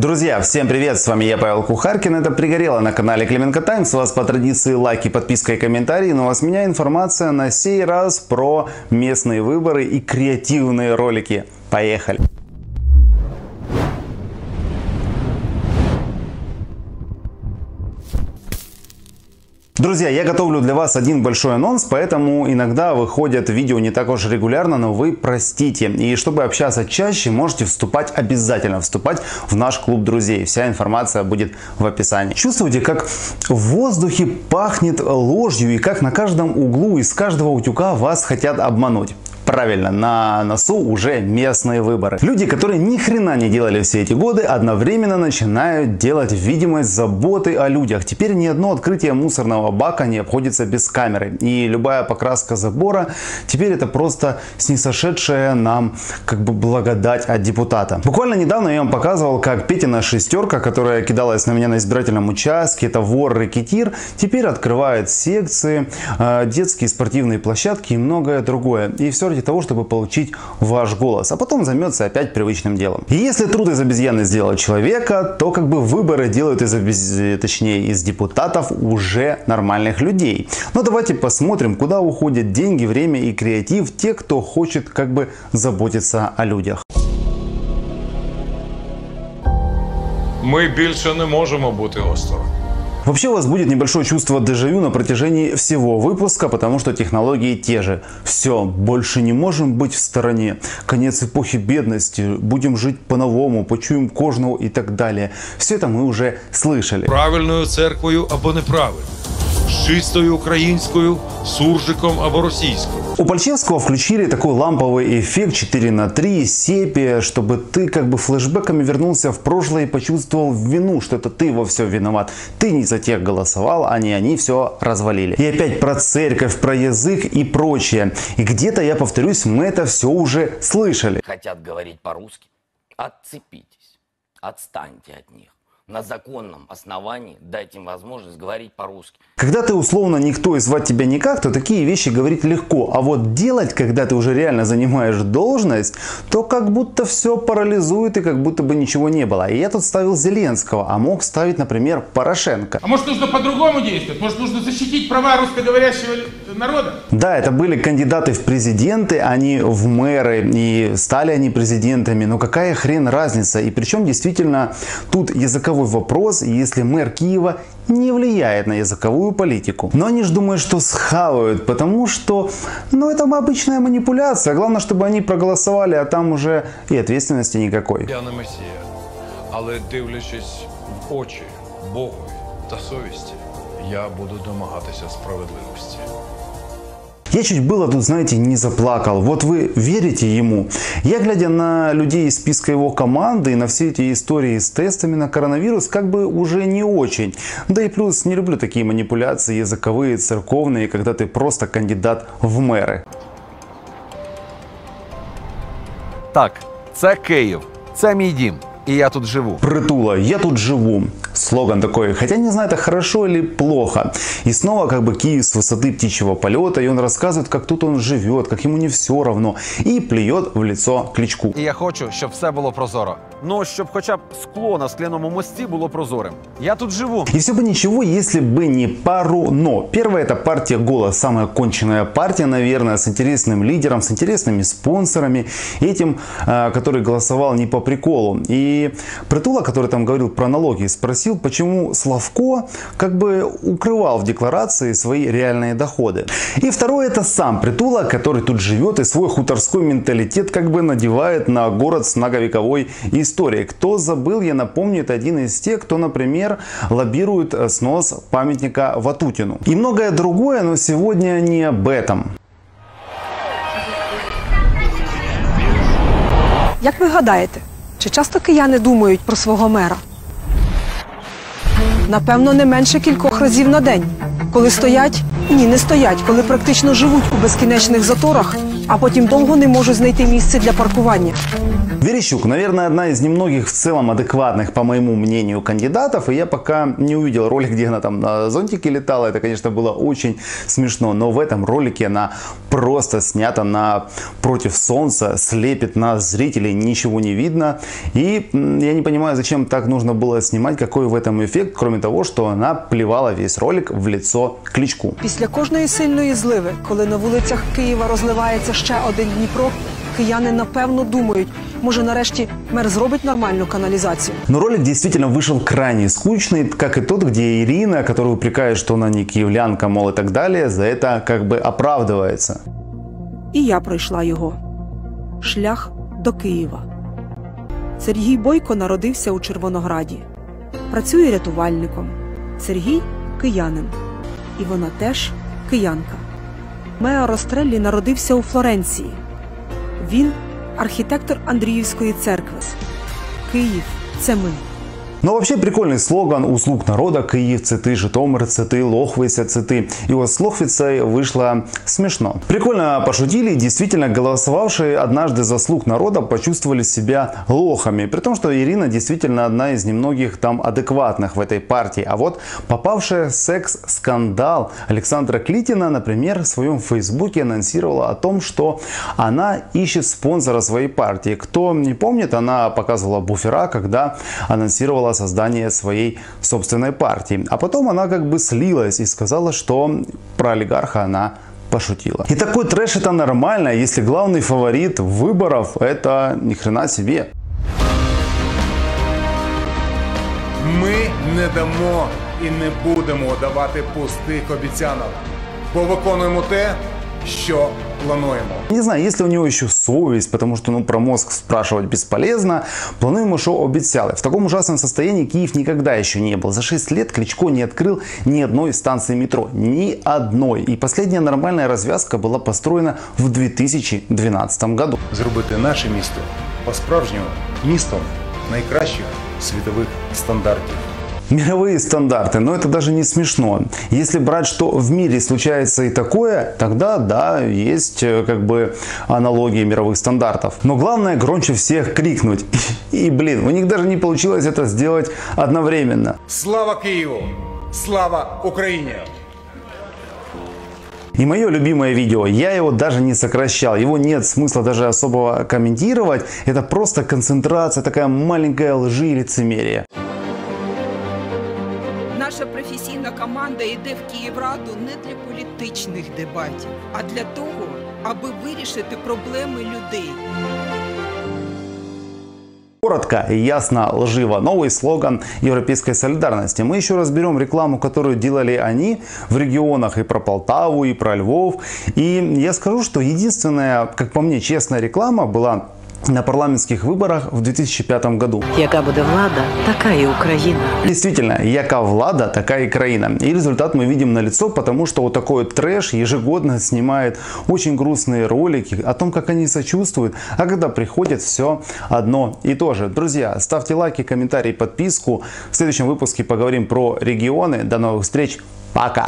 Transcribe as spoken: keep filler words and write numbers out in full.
Друзья, всем привет! С вами я, Павел Кухаркин. Это «Пригорело» на канале Клименко Times. У вас по традиции лайки, подписка и комментарии. Но у вас меня информация на сей раз про местные выборы и креативные ролики. Поехали! Друзья, я готовлю для вас один большой анонс, поэтому иногда выходят видео не так уж регулярно, но вы простите. И чтобы общаться чаще, можете вступать обязательно, вступать в наш клуб друзей. Вся информация будет в описании. Чувствуете, как в воздухе пахнет ложью и как на каждом углу из каждого утюга вас хотят обмануть? Правильно, на носу уже местные выборы. Люди, которые ни хрена не делали все эти годы, одновременно начинают делать видимость заботы о людях. Теперь ни одно открытие мусорного бака не обходится без камеры. И любая покраска забора теперь это просто снисшедшая нам как бы благодать от депутата. Буквально недавно я вам показывал, как Петина шестерка, которая кидалась на меня на избирательном участке, это вор-рэкетир, теперь открывает секции, детские спортивные площадки и многое другое. И все ради того, чтобы получить ваш голос, а потом займется опять привычным делом. И если труд из обезьяны сделал человека, то как бы выборы делают из обез... точнее из депутатов уже нормальных людей. Но давайте посмотрим, куда уходят деньги, время и креатив те, кто хочет как бы заботиться о людях. Мы больше не можем быть островом. Вообще у вас будет небольшое чувство дежавю на протяжении всего выпуска, потому что технологии те же. Все, больше не можем быть в стороне. Конец эпохи бедности, будем жить по-новому, почуем кожного и так далее. Все это мы уже слышали. Правильную церковью або неправильную. Чистою украинскую, суржиком або российскую. У Пальчевского включили такой ламповый эффект четыре на три, сепия, чтобы ты как бы флешбеками вернулся в прошлое и почувствовал вину, что это ты во все виноват. Ты не за тех голосовал, а не они все развалили. И опять про церковь, про язык и прочее. И где-то, я повторюсь, мы это все уже слышали. Хотят говорить по-русски? Отцепитесь, отстаньте от них. На законном основании дать им возможность говорить по-русски. Когда ты условно никто и звать тебя никак, то такие вещи говорить легко. А вот делать, когда ты уже реально занимаешь должность, то как будто все парализует и как будто бы ничего не было. И я тут ставил Зеленского, а мог ставить, например, Порошенко. А может нужно по-другому действовать? Может нужно защитить права русскоговорящего народа? Да, это были кандидаты в президенты, а не в мэры. И стали они президентами. Но какая хрен разница? И причем действительно тут языковой вопрос, если мэр Киева не влияет на языковую политику. Но они же думают, что схавают, потому что, ну, это обычная манипуляция. Главное, чтобы они проголосовали, а там уже и ответственности никакой. Я не месія, але дивлячись в очі Богу та совісті, я буду домагатися справедливості. Я чуть было тут, знаете, не заплакал. Вот вы верите ему? Я, глядя на людей из списка его команды и на все эти истории с тестами на коронавирус, как бы уже не очень. Да и плюс не люблю такие манипуляции языковые, церковные, когда ты просто кандидат в мэры. Так, це Київ, це мій дім, и я тут живу. Притула, я тут живу. Слоган такой, хотя не знаю, это хорошо или плохо. И снова как бы Киев с высоты птичьего полета, и он рассказывает, как тут он живет, как ему не все равно, и плюет в лицо Кличку. И я хочу, чтобы все было прозоро. Но чтобы хотя бы скло на скляному мосте было прозорым. Я тут живу. И все бы ничего, если бы не пару «но». Первое – это партия «Голос», самая конченная партия, наверное, с интересным лидером, с интересными спонсорами, этим, который голосовал не по приколу. И Притула, который там говорил про налоги, спросил, почему Славко как бы укрывал в декларации свои реальные доходы. И второе это сам Притула, который тут живет и свой хуторской менталитет как бы надевает на город с многовековой историей. Кто забыл, я напомню, это один из тех, кто, например, лоббирует снос памятника Ватутину. И многое другое, но сегодня не об этом. Как вы гадаете, чи часто кияни думают про своего мэра? Напевно, не менше кількох разів на день, коли стоять Дні не стоять, коли практично живуть у безкінечних заторах, а потім довго не можуть знайти місце для паркування. Верещук, наверное, одна из немногих в целом адекватных, по моему мнению, кандидатов. И я пока не увидел ролик, где она там на зонтике летала. Это, конечно, было очень смешно. Но в этом ролике она просто снята на против солнца, слепит нас, зрителей, ничего не видно. И я не понимаю, зачем так нужно было снимать, какой в этом эффект, кроме того, что она плевала весь ролик в лицо Кличку. Після кожної сильної зливи, коли на вулицях Києва розливається ще один Дніпро, кияни, напевно, думають, может, нарешті мэр сделает нормальную канализацию. Но ролик действительно вышел крайне скучный, как и тот, где Ирина, которую упрекает, что она не киевлянка, мол, и так далее, за это как бы оправдывается. И я пройшла его. Шлях до Киева. Сергей Бойко народился у Червонограді. Працює рятувальником. Сергей – киянин. И вона теж киянка. Мео Ростреллі народился у Флоренції. Він – архитектор Андріївської церкви. Київ – це ми. Но вообще прикольный слоган у «Слуг народа» «Киев, цити, Житомир, цити, Лохвися, цити». И вот с Лохвицей вышло смешно. Прикольно пошутили, и действительно голосовавшие однажды за «Слуг народа» почувствовали себя лохами. При том, что Ирина действительно одна из немногих там адекватных в этой партии. А вот попавшая в секс-скандал Александра Клитина, например, в своем фейсбуке анонсировала о том, что она ищет спонсора своей партии. Кто не помнит, она показывала буфера, когда анонсировала создание своей собственной партии. А потом она как бы слилась и сказала, что про олигарха она пошутила. И такой трэш — это нормально, если главный фаворит выборов — это ни хрена себе. Мы не дамо и не будем давать пустых обещаний, бо виконуємо те, що плануємо. Не знаю, если у него еще совесть, потому что ну, про мозг спрашивать бесполезно. Плануємо, що обіцяли. В таком ужасном состоянии Киев никогда еще не был. За шесть лет Кличко не открыл ни одной станции метро. Ни одной. И последняя нормальная развязка была построена в две тысячи двенадцатом году. Зробити наше місто по-справжньому містом найкращих світових стандартів. Мировые стандарты, но это даже не смешно. Если брать, что в мире случается и такое, тогда да, есть как бы аналогии мировых стандартов. Но главное громче всех крикнуть. И блин, у них даже не получилось это сделать одновременно. Слава Киеву! Слава Украине! И мое любимое видео, я его даже не сокращал, его нет смысла даже особо комментировать. Это просто концентрация, такая маленькая лжи и лицемерие. Наша професійна команда йде в Київраду не для політичних дебатів, а для того, аби вирішити проблеми людей. Коротко, ясно, лживо. Новый слоган европейской солидарности. Мы еще разберем рекламу, которую делали они в регионах, и про Полтаву, и про Львов. И я скажу, что единственная, как по мне, честная реклама была на парламентских выборах в две тысячи пятом году. Яка буде влада, така и Украина. Действительно, яка влада, така и країна. И результат мы видим налицо, потому что вот такой трэш ежегодно снимает очень грустные ролики о том, как они сочувствуют, а когда приходит, все одно и то же. Друзья, ставьте лайки, комментарии, подписку. В следующем выпуске поговорим про регионы. До новых встреч. Пока!